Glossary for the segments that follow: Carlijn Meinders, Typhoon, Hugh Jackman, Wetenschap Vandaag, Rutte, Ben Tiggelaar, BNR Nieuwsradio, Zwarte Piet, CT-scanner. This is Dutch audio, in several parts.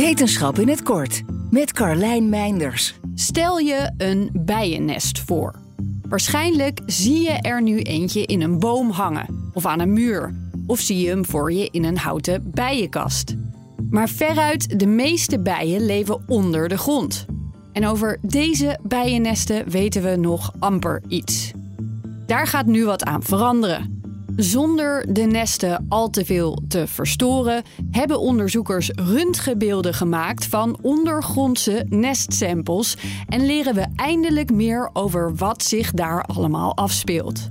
Wetenschap in het kort, met Carlijn Meinders. Stel je een bijennest voor. Waarschijnlijk zie je er nu eentje in een boom hangen, of aan een muur. Of zie je hem voor je in een houten bijenkast. Maar veruit de meeste bijen leven onder de grond. En over deze bijennesten weten we nog amper iets. Daar gaat nu wat aan veranderen. Zonder de nesten al te veel te verstoren, hebben onderzoekers röntgenbeelden gemaakt van ondergrondse nestsamples en leren we eindelijk meer over wat zich daar allemaal afspeelt.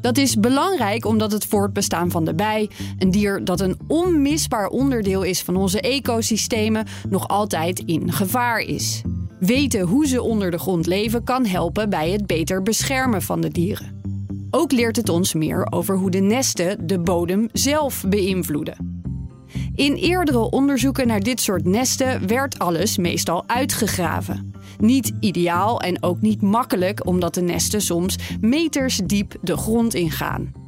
Dat is belangrijk omdat het voortbestaan van de bij, een dier dat een onmisbaar onderdeel is van onze ecosystemen, nog altijd in gevaar is. Weten hoe ze onder de grond leven kan helpen bij het beter beschermen van de dieren. Ook leert het ons meer over hoe de nesten de bodem zelf beïnvloeden. In eerdere onderzoeken naar dit soort nesten werd alles meestal uitgegraven. Niet ideaal en ook niet makkelijk, omdat de nesten soms meters diep de grond ingaan.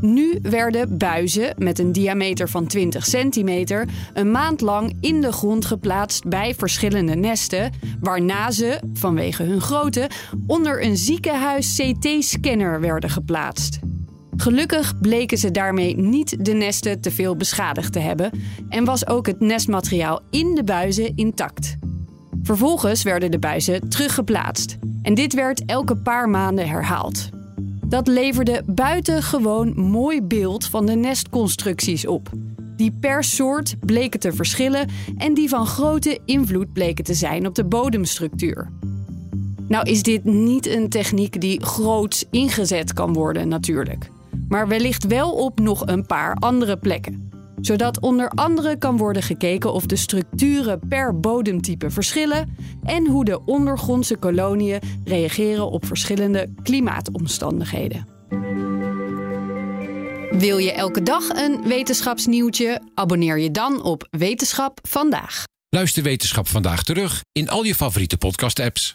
Nu werden buizen met een diameter van 20 centimeter een maand lang in de grond geplaatst bij verschillende nesten, waarna ze, vanwege hun grootte, onder een ziekenhuis CT-scanner werden geplaatst. Gelukkig bleken ze daarmee niet de nesten te veel beschadigd te hebben en was ook het nestmateriaal in de buizen intact. Vervolgens werden de buizen teruggeplaatst en dit werd elke paar maanden herhaald. Dat leverde buitengewoon mooi beeld van de nestconstructies op. Die per soort bleken te verschillen en die van grote invloed bleken te zijn op de bodemstructuur. Nou is dit niet een techniek die groots ingezet kan worden natuurlijk. Maar wellicht wel op nog een paar andere plekken. Zodat onder andere kan worden gekeken of de structuren per bodemtype verschillen en hoe de ondergrondse koloniën reageren op verschillende klimaatomstandigheden. Wil je elke dag een wetenschapsnieuwtje? Abonneer je dan op Wetenschap Vandaag. Luister Wetenschap Vandaag terug in al je favoriete podcast-apps.